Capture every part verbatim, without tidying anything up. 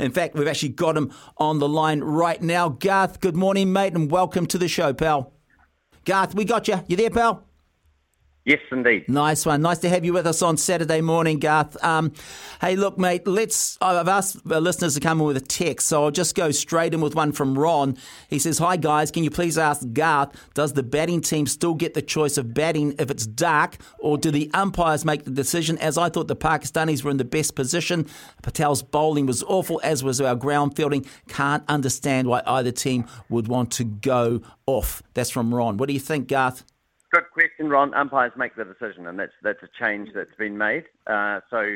In fact, we've actually got him on the line right now. Garth, good morning, mate, and welcome to the show, pal. Garth, we got you. You there, pal? Yes, indeed. Nice one. Nice to have you with us on Saturday morning, Garth. Um, hey, look, mate, let's. I've asked the listeners to come in with a text, so I'll just go straight in with one from Ron. He says, hi, guys, can you please ask Garth, does the batting team still get the choice of batting if it's dark, or do the umpires make the decision? As I thought the Pakistanis were in the best position. Patel's bowling was awful, as was our ground fielding. Can't understand why either team would want to go off. That's from Ron. What do you think, Garth? Good question, Ron. Umpires make the decision, and that's that's a change that's been made. Uh, so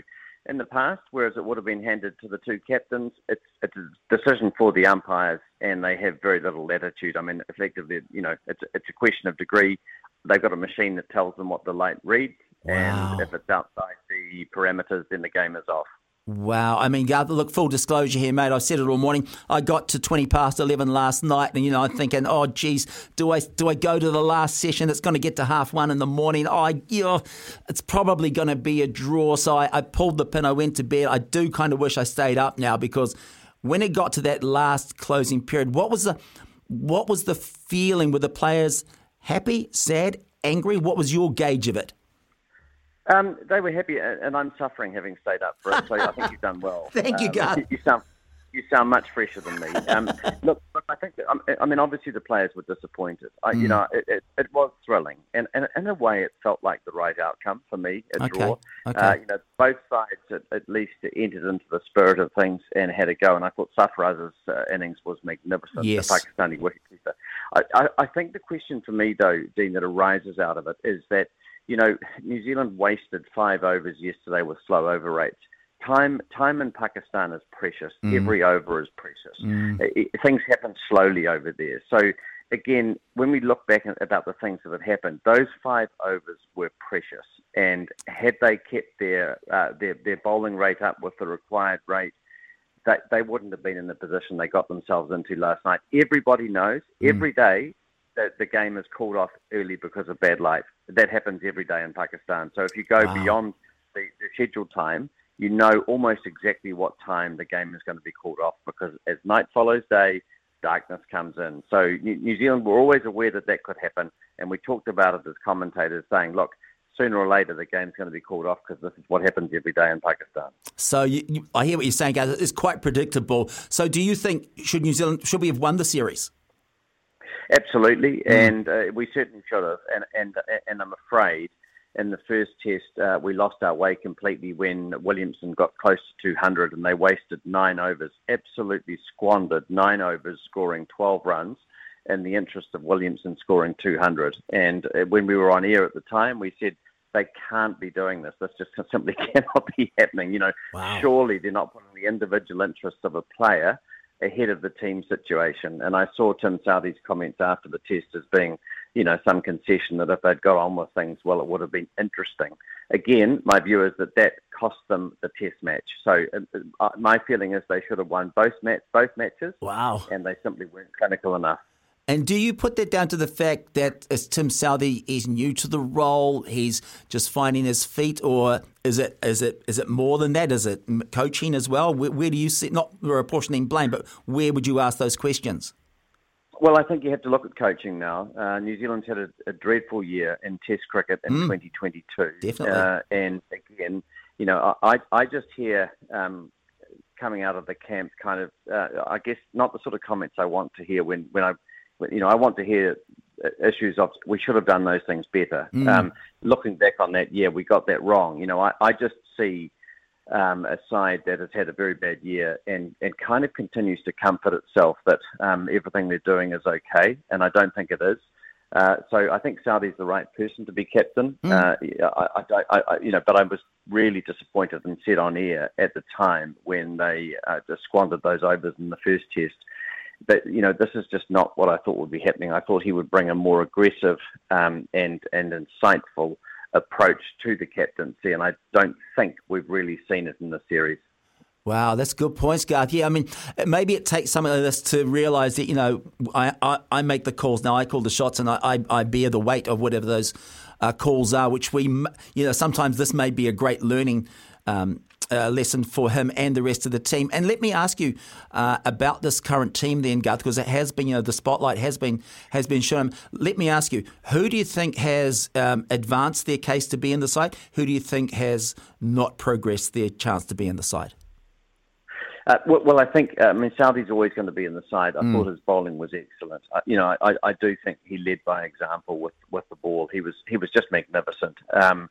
in the past, whereas it would have been handed to the two captains, it's, it's a decision for the umpires, and they have very little latitude. I mean, effectively, you know, it's, it's a question of degree. They've got a machine that tells them what the light reads, wow. and if it's outside the parameters, then the game is off. Wow. I mean, Garth, look, full disclosure here, mate. I said it all morning. I got to twenty past eleven last night and, you know, I'm thinking, oh, geez, do I do I go to the last session? It's going to get to half one in the morning. Oh, yeah, it's probably going to be a draw. So I, I pulled the pin. I went to bed. I do kind of wish I stayed up now because when it got to that last closing period, what was the what was the feeling? Were the players happy, sad, angry? What was your gauge of it? Um, they were happy, and I'm suffering having stayed up for it, so I think you've done well. Thank you, Garth. Um, you, sound, you sound much fresher than me. Um, look, look, I think, that, I mean, obviously the players were disappointed. I, mm. You know, it, it, it was thrilling, and, and in a way it felt like the right outcome for me, a okay. draw. Okay. Uh, you know, both sides at, at least entered into the spirit of things and had a go, and I thought Sarfaraz's uh, innings was magnificent, yes. the Pakistani wicketkeeper. I, I, I think the question for me, though, Dean, that arises out of it is that, you know, New Zealand wasted five overs yesterday with slow over rates. Time time in Pakistan is precious. Mm. Every over is precious. Mm. It, things happen slowly over there. So, again, when we look back at, about the things that have happened, those five overs were precious. And had they kept their uh, their, their bowling rate up with the required rate, they, they wouldn't have been in the position they got themselves into last night. Everybody knows, mm. every day, that the game is called off early because of bad light. That happens every day in Pakistan. So if you go wow. beyond the, the scheduled time, you know almost exactly what time the game is going to be called off because as night follows day, darkness comes in. So New Zealand were always aware that that could happen, and we talked about it as commentators saying, look, sooner or later the game's going to be called off because this is what happens every day in Pakistan. So you, you, I hear what you're saying, guys. It's quite predictable. So do you think, should New Zealand, should we have won the series? Absolutely, and uh, we certainly should have. And and and I'm afraid, in the first test, uh, we lost our way completely when Williamson got close to two hundred, and they wasted nine overs. Absolutely squandered nine overs, scoring twelve runs, in the interest of Williamson scoring two hundred. And when we were on air at the time, we said they can't be doing this. This just simply cannot be happening. You know, wow. surely they're not putting the individual interests of a player ahead of the team situation. And I saw Tim Southee's comments after the test as being, you know, some concession that if they'd got on with things, well, it would have been interesting. Again, my view is that that cost them the test match. So uh, my feeling is they should have won both match, both matches. Wow. And they simply weren't clinical enough. And do you put that down to the fact that as Tim Southee is new to the role, he's just finding his feet, or is it is it is it more than that? Is it coaching as well? Where, where do you sit? Not apportioning blame, but where would you ask those questions? Well, I think you have to look at coaching now. Uh, New Zealand's had a, a dreadful year in Test cricket in mm, twenty twenty-two, definitely. Uh, and again, you know, I I just hear. Um, coming out of the camp, kind of, uh, I guess, not the sort of comments I want to hear when when I. You know, I want to hear issues of we should have done those things better. Mm. Um, looking back on that, yeah, we got that wrong. You know, I, I just see um, a side that has had a very bad year and, and kind of continues to comfort itself that um, everything they're doing is okay, and I don't think it is. Uh, so I think Southee's the right person to be captain. Mm. Uh, I, I, I, I, you know, but I was really disappointed and said on air at the time when they uh, just squandered those overs in the first test. But, you know, this is just not what I thought would be happening. I thought he would bring a more aggressive um, and and insightful approach to the captaincy, and I don't think we've really seen it in the series. Wow, that's good points, Garth. Yeah, I mean, maybe it takes some of this to realise that, you know, I, I, I make the calls now, I call the shots, and I, I, I bear the weight of whatever those uh, calls are, which we, you know, sometimes this may be a great learning um Uh, lesson for him and the rest of the team. And let me ask you uh, about this current team then, Garth, because it has been, you know, the spotlight has been has been shown. Let me ask you, who do you think has um, advanced their case to be in the side? Who do you think has not progressed their chance to be in the side? Uh, well, well, I think, I mean, Southy's always going to be in the side. I mm. thought his bowling was excellent. I, you know, I, I do think he led by example with, with the ball. He was he was just magnificent. Um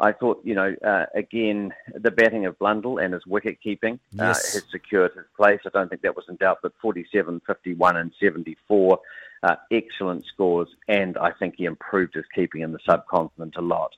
I thought, you know, uh, again, the batting of Blundell and his wicket-keeping yes. uh, has secured his place. I don't think that was in doubt, but forty-seven, fifty-one and seventy-four, uh, excellent scores, and I think he improved his keeping in the subcontinent a lot.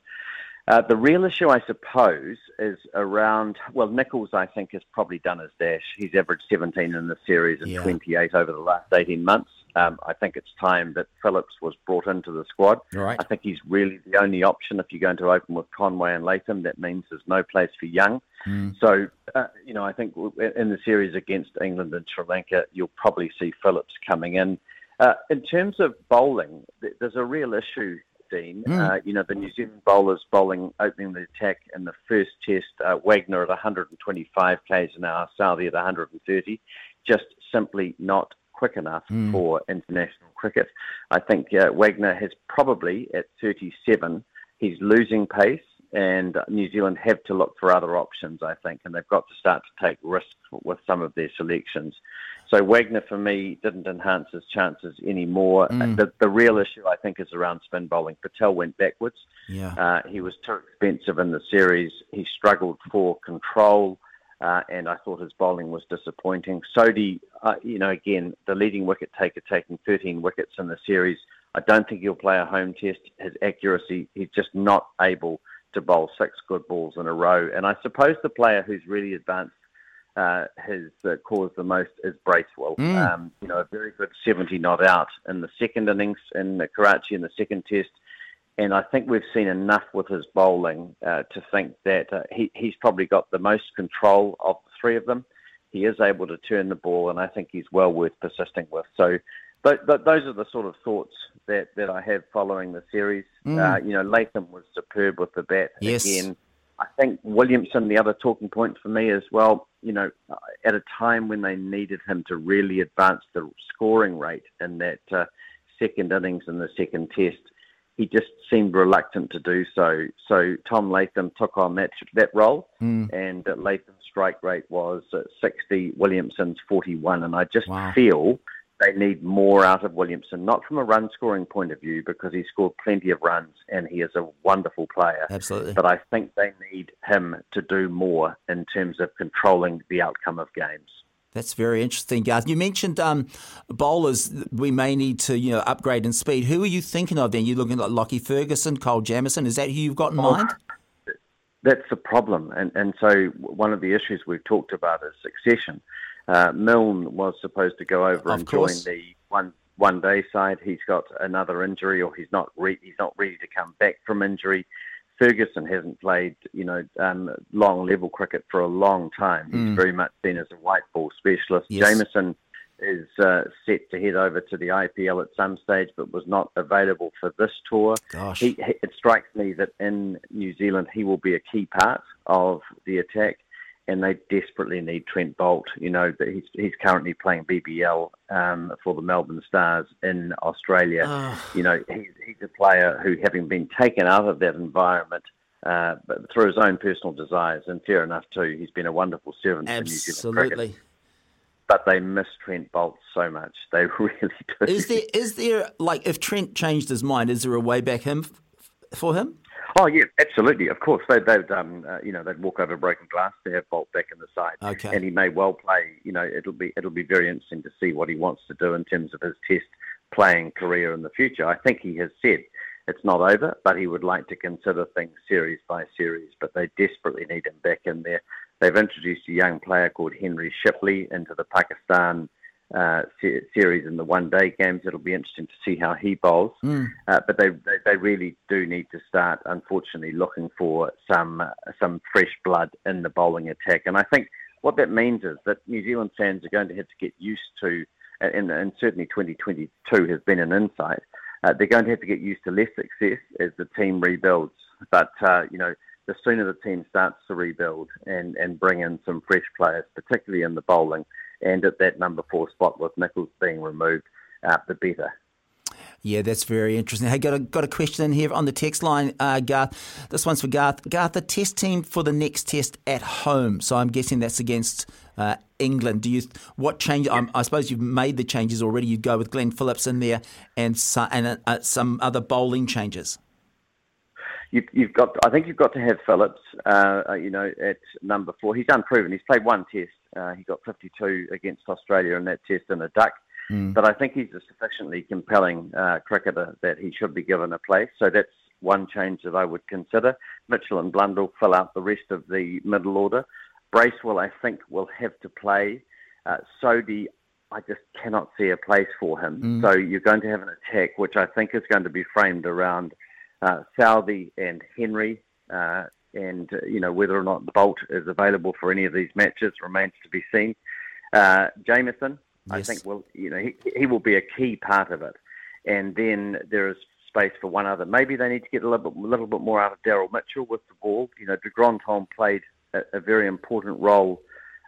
Uh, the real issue, I suppose, is around, well, Nichols, I think, has probably done his dash. He's averaged seventeen in the series and yeah. twenty-eight over the last eighteen months. Um, I think it's time that Phillips was brought into the squad. Right. I think he's really the only option. If you're going to open with Conway and Latham, that means there's no place for Young. Mm. So, uh, you know, I think in the series against England and Sri Lanka, you'll probably see Phillips coming in. Uh, in terms of bowling, there's a real issue, Dean. Mm. Uh, you know, the New Zealand bowlers bowling, opening the attack in the first test, uh, Wagner at one twenty-five k's an hour, Southee at one thirty, just simply not quick enough mm. for international cricket. I think uh, Wagner has probably, at thirty-seven, he's losing pace, and New Zealand have to look for other options, I think, and they've got to start to take risks with some of their selections. So Wagner, for me, didn't enhance his chances anymore. Mm. The, the real issue, I think, is around spin bowling. Patel went backwards. Yeah. Uh, he was too expensive in the series. He struggled for control. Uh, and I thought his bowling was disappointing. Sodhi, uh, you know, again, the leading wicket taker taking thirteen wickets in the series. I don't think he'll play a home test. His accuracy, he's just not able to bowl six good balls in a row. And I suppose the player who's really advanced uh, his uh, cause the most is Bracewell. Mm. Um, you know, a very good seventy not out in the second innings in the Karachi in the second test. And I think we've seen enough with his bowling uh, to think that uh, he, he's probably got the most control of the three of them. He is able to turn the ball, and I think he's well worth persisting with. So th- th- those are the sort of thoughts that, that I have following the series. Mm. Uh, you know, Latham was superb with the bat yes. again. I think Williamson, the other talking point for me as well, you know, at a time when they needed him to really advance the scoring rate in that uh, second innings in the second test, he just seemed reluctant to do so. So Tom Latham took on that, that role, mm. and Latham's strike rate was sixty, Williamson's forty-one. And I just wow. feel they need more out of Williamson, not from a run-scoring point of view, because he scored plenty of runs and he is a wonderful player. Absolutely. But I think they need him to do more in terms of controlling the outcome of games. That's very interesting, Garth. You mentioned um, bowlers we may need to, you know, upgrade in speed. Who are you thinking of then? You're looking at Lockie Ferguson, Kyle Jamieson. Is that who you've got in oh, mind? That's the problem. And and so one of the issues we've talked about is succession. Uh, Milne was supposed to go over of and course. join the one one day side. He's got another injury, or he's not re- he's not ready to come back from injury. Ferguson hasn't played, you know, um, long-level cricket for a long time. He's mm. very much been as a white ball specialist. Yes. Jamieson is uh, set to head over to the I P L at some stage, but was not available for this tour. Gosh. He, he, it strikes me that in New Zealand, he will be a key part of the attack, and they desperately need Trent Bolt. You know, he's, he's currently playing B B L um, for the Melbourne Stars in Australia. Oh. You know, he's, he's a player who, having been taken out of that environment uh, but through his own personal desires, and fair enough too, he's been a wonderful servant for New Zealand cricket. Absolutely. But they miss Trent Bolt so much. They really do. Is there, is there, like, if Trent changed his mind, is there a way back him for him? Oh yeah, absolutely. Of course, they, they'd um, uh, you know, they'd walk over broken glass to have Bolt back in the side, okay. and he may well play. You know, it'll be it'll be very interesting to see what he wants to do in terms of his Test playing career in the future. I think he has said it's not over, but he would like to consider things series by series. But they desperately need him back in there. They've introduced a young player called Henry Shipley into the Pakistan Uh, se- series in the one-day games. It'll be interesting to see how he bowls. Mm. Uh, but they, they they really do need to start, unfortunately, looking for some uh, some fresh blood in the bowling attack. And I think what that means is that New Zealand fans are going to have to get used to, and, and certainly twenty twenty-two has been an insight, uh, they're going to have to get used to less success as the team rebuilds. But, uh, you know, the sooner the team starts to rebuild and, and bring in some fresh players, particularly in the bowling, and at that number four spot with Nichols being removed, uh, the better. Yeah, that's very interesting. Hey, got a, got a question in here on the text line, uh, Garth. This one's for Garth. Garth, the test team for the next test at home. So I'm guessing that's against uh, England. Do you what change? I'm, I suppose you've made the changes already. You'd go with Glenn Phillips in there and so, and uh, some other bowling changes. You, you've got. I think you've got to have Phillips. Uh, you know, at number four, he's unproven. He's played one test. Uh, he got fifty-two against Australia in that test and a duck. Mm. But I think he's a sufficiently compelling uh, cricketer that he should be given a place. So that's one change that I would consider. Mitchell and Blundell fill out the rest of the middle order. Bracewell, I think, will have to play. Uh, Sodhi, I just cannot see a place for him. Mm. So you're going to have an attack, which I think is going to be framed around uh, Southee and Henry. Uh, and, uh, you know, whether or not Bolt is available for any of these matches remains to be seen. Uh, Jamieson. Yes. I think will you know he, he will be a key part of it, and then there is space for one other. Maybe they need to get a little bit, little bit more out of Daryl Mitchell with the ball. You know, de Granton played a, a very important role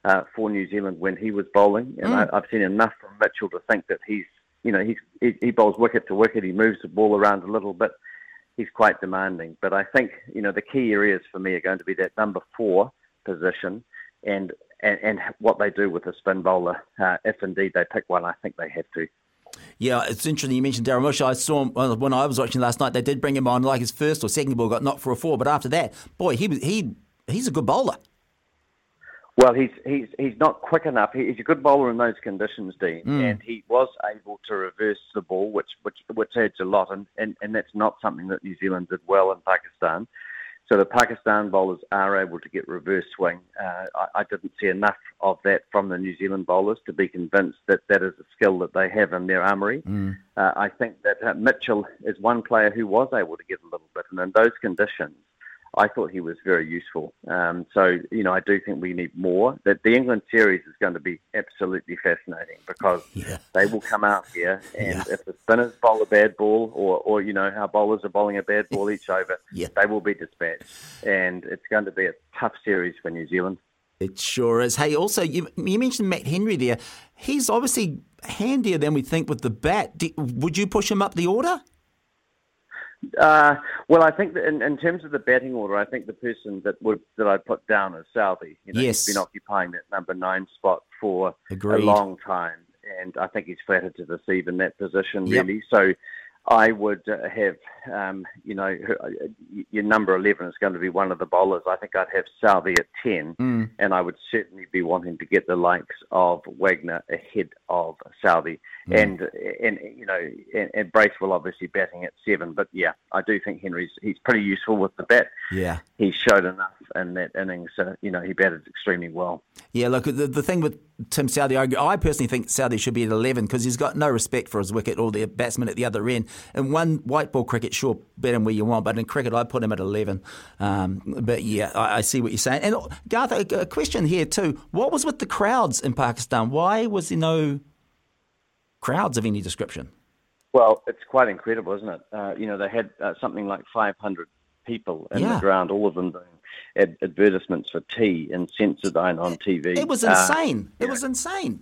uh, for New Zealand when he was bowling, and mm. I, I've seen enough from Mitchell to think that he's you know he's, he he bowls wicket to wicket. He moves the ball around a little bit. He's quite demanding, but I think you know the key areas for me are going to be that number four position and. And, and what they do with a spin bowler, uh, if indeed they pick one, I think they have to. Yeah, it's interesting you mentioned Darryl Mitchell. I saw him when I was watching last night. They did bring him on, like his first or second ball got knocked for a four, but after that, boy, he he he's a good bowler. Well, he's he's he's not quick enough. He's a good bowler in those conditions, Dean, mm. and he was able to reverse the ball, which which which adds a lot, and, and, and that's not something that New Zealand did well in Pakistan. So the Pakistan bowlers are able to get reverse swing. Uh, I, I didn't see enough of that from the New Zealand bowlers to be convinced that that is a skill that they have in their armoury. Mm. Uh, I think that uh, Mitchell is one player who was able to get a little bit, and in those conditions, I thought he was very useful. Um, so, you know, I do think we need more. That the England series is going to be absolutely fascinating because yeah. they will come out here and yeah. if the spinners bowl a bad ball or, or, you know, our bowlers are bowling a bad ball each over, yeah. they will be dispatched. And it's going to be a tough series for New Zealand. It sure is. Hey, also, you, you mentioned Matt Henry there. He's obviously handier than we think with the bat. Do, would you push him up the order? Uh, well, I think that in, in terms of the batting order, I think the person that would that I put down is Southee. You know, yes. He's been occupying that number nine spot for Agreed. a long time, and I think he's flattered to deceive in that position, yep. really. So I would have, um, you know, your number eleven is going to be one of the bowlers. I think I'd have Southee at ten, mm. and I would certainly be wanting to get the likes of Wagner ahead of Southee. Mm. And, and you know, and, and Bracewell obviously batting at seven. But, yeah, I do think Henry's he's pretty useful with the bat. Yeah. He showed enough in that innings. So, you know, he batted extremely well. Yeah, look, the, the thing with Tim Southee, I, I personally think Southee should be at eleven because he's got no respect for his wicket or the batsman at the other end. And one white ball cricket, sure, bet him where you want, but in cricket I put him at eleven. Um, but yeah, I, I see what you're saying. And Garth, a, a question here too. What was with the crowds in Pakistan? Why was there no crowds of any description? Well, it's quite incredible, isn't it? Uh, you know, they had uh, something like five hundred people in yeah. the ground, all of them doing ad- advertisements for tea and Sensodyne on T V. It was insane. Uh, it yeah. was insane.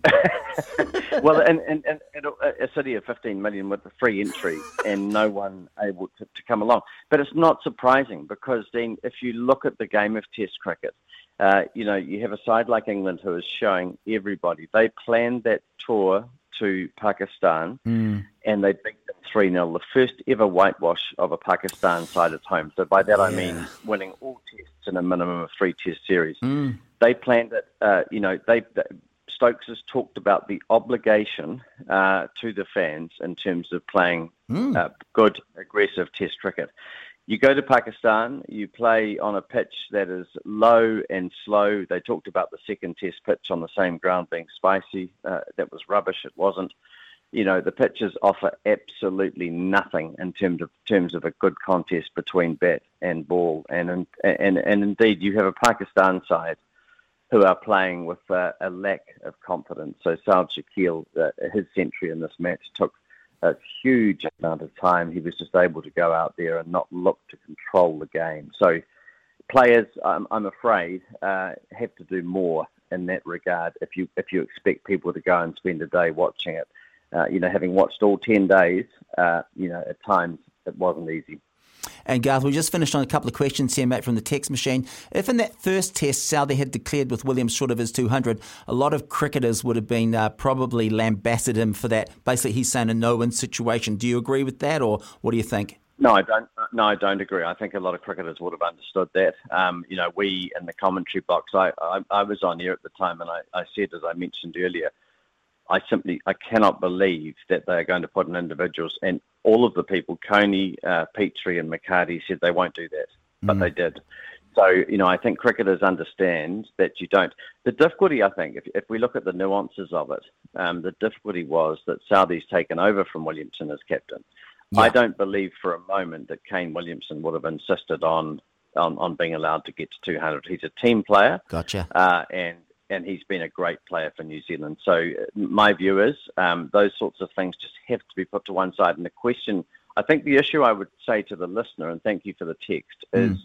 Well, and, and, and, and a city of fifteen million with a free entry and no one able to, to come along. But it's not surprising because then if you look at the game of Test cricket, uh, you know, you have a side like England who is showing everybody. They planned that tour to Pakistan mm. and they beat them three nil, the first ever whitewash of a Pakistan side at home. So by that yeah. I mean winning all tests in a minimum of three test series. Mm. They planned it, uh, you know, they, they Stokes has talked about the obligation uh, to the fans in terms of playing mm. uh, good, aggressive test cricket. You go to Pakistan, you play on a pitch that is low and slow. They talked about the second test pitch on the same ground being spicy. Uh, that was rubbish. It wasn't. You know, the pitches offer absolutely nothing in terms of terms of a good contest between bat and ball. And and, and, and indeed, you have a Pakistan side who are playing with uh, a lack of confidence. So Saad Shakil, uh, his century in this match took a huge amount of time. He was just able to go out there and not look to control the game. So players, I'm, I'm afraid, uh, have to do more in that regard. If you if you expect people to go and spend a day watching it, uh, you know, having watched all ten days, uh, you know, at times it wasn't easy. And Garth, we just finished on a couple of questions here, mate, from the text machine. If in that first test Southee had declared with Williams short of his two hundred, a lot of cricketers would have been uh, probably lambasted him for that. Basically, he's saying a no-win situation. Do you agree with that, or what do you think? No, I don't. No, I don't agree. I think a lot of cricketers would have understood that. Um, you know, we in the commentary box. I, I, I was on air at the time, and I, I said, as I mentioned earlier, I simply I cannot believe that they are going to put an individuals and all of the people, Coney, uh, Petrie, and McCarty, said they won't do that, but mm. they did. So you know, I think cricketers understand that you don't. The difficulty, I think, if, if we look at the nuances of it, um, the difficulty was that Southy's taken over from Williamson as captain. Yeah. I don't believe for a moment that Kane Williamson would have insisted on, on, on being allowed to get to two hundred. He's a team player. Gotcha. Uh, and and he's been a great player for New Zealand. So my view is um, those sorts of things just have to be put to one side. And the question, I think the issue I would say to the listener, and thank you for the text, mm. is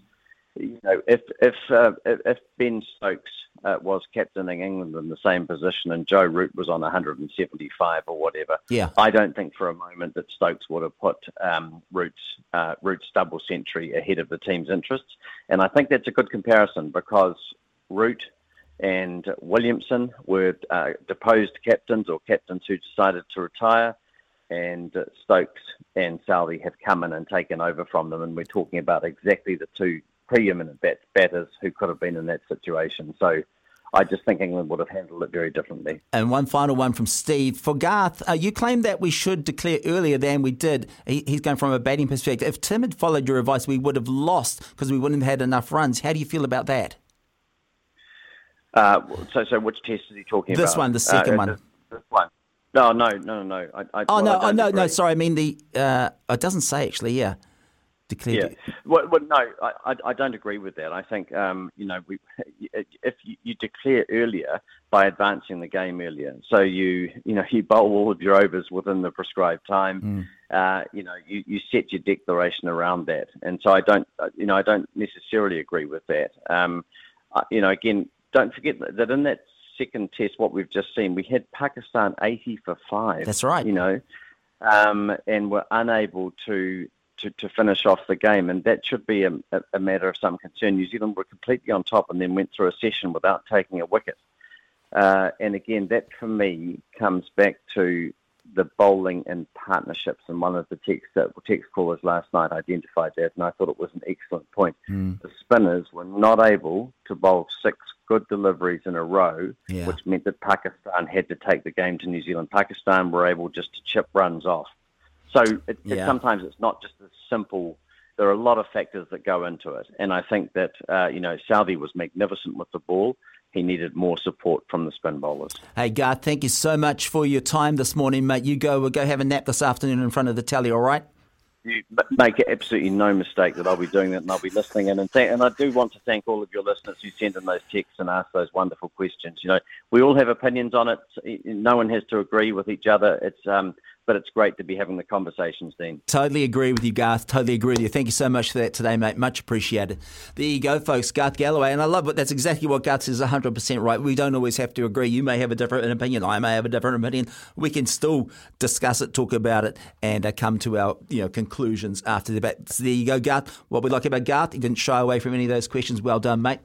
you know if if uh, if Ben Stokes uh, was captaining England in the same position and Joe Root was on one hundred seventy-five or whatever, yeah. I don't think for a moment that Stokes would have put um, Root's uh, Root's double century ahead of the team's interests. And I think that's a good comparison because Root and Williamson were uh, deposed captains or captains who decided to retire, and uh, Stokes and Salvi have come in and taken over from them, and we're talking about exactly the two preeminent bat- batters who could have been in that situation. So I just think England would have handled it very differently. And one final one from Steve. For Garth, uh, you claimed that we should declare earlier than we did. He, he's going from a batting perspective. If Tim had followed your advice, we would have lost because we wouldn't have had enough runs. How do you feel about that? Uh, so, so which test is he talking this about? This one, the second uh, one. This, this one. No, no, no, no. I, I, oh, well, no, I no, agree. no, sorry. I mean, the uh, it doesn't say, actually, yeah. Declared. Yeah. Well, well no, I, I don't agree with that. I think, um, you know, we, if you, you declare earlier by advancing the game earlier, so you, you know, you bowl all of your overs within the prescribed time, mm. uh, you know, you, you set your declaration around that. And so I don't, you know, I don't necessarily agree with that. Um, you know, again, don't forget that in that second test, what we've just seen, we had Pakistan eighty for five. That's right. You know, um, and were unable to... To, to finish off the game, and that should be a, a matter of some concern. New Zealand were completely on top and then went through a session without taking a wicket. Uh, and again, that for me comes back to the bowling and partnerships. And one of the text, uh, text callers last night identified that, and I thought it was an excellent point. Mm. The spinners were not able to bowl six good deliveries in a row, yeah. which meant that Pakistan had to take the game to New Zealand. Pakistan were able just to chip runs off. So it, yeah. it, sometimes it's not just as simple. There are a lot of factors that go into it. And I think that, uh, you know, Southee was magnificent with the ball. He needed more support from the spin bowlers. Hey, Garth, thank you so much for your time this morning, mate. You go, we'll go have a nap this afternoon in front of the telly, all right? You make absolutely no mistake that I'll be doing that, and I'll be listening in. And, th- and I do want to thank all of your listeners who send in those texts and ask those wonderful questions. You know, we all have opinions on it. No one has to agree with each other. It's um, but it's great to be having the conversations, Dean. Totally agree with you, Garth. Totally agree with you. Thank you so much for that today, mate. Much appreciated. There you go, folks. Garth Gallaway. And I love it. That's exactly what Garth says, one hundred percent right. We don't always have to agree. You may have a different opinion. I may have a different opinion. We can still discuss it, talk about it, and uh, come to our you know conclusions after the debate. So there you go, Garth. What we like about Garth, he didn't shy away from any of those questions. Well done, mate.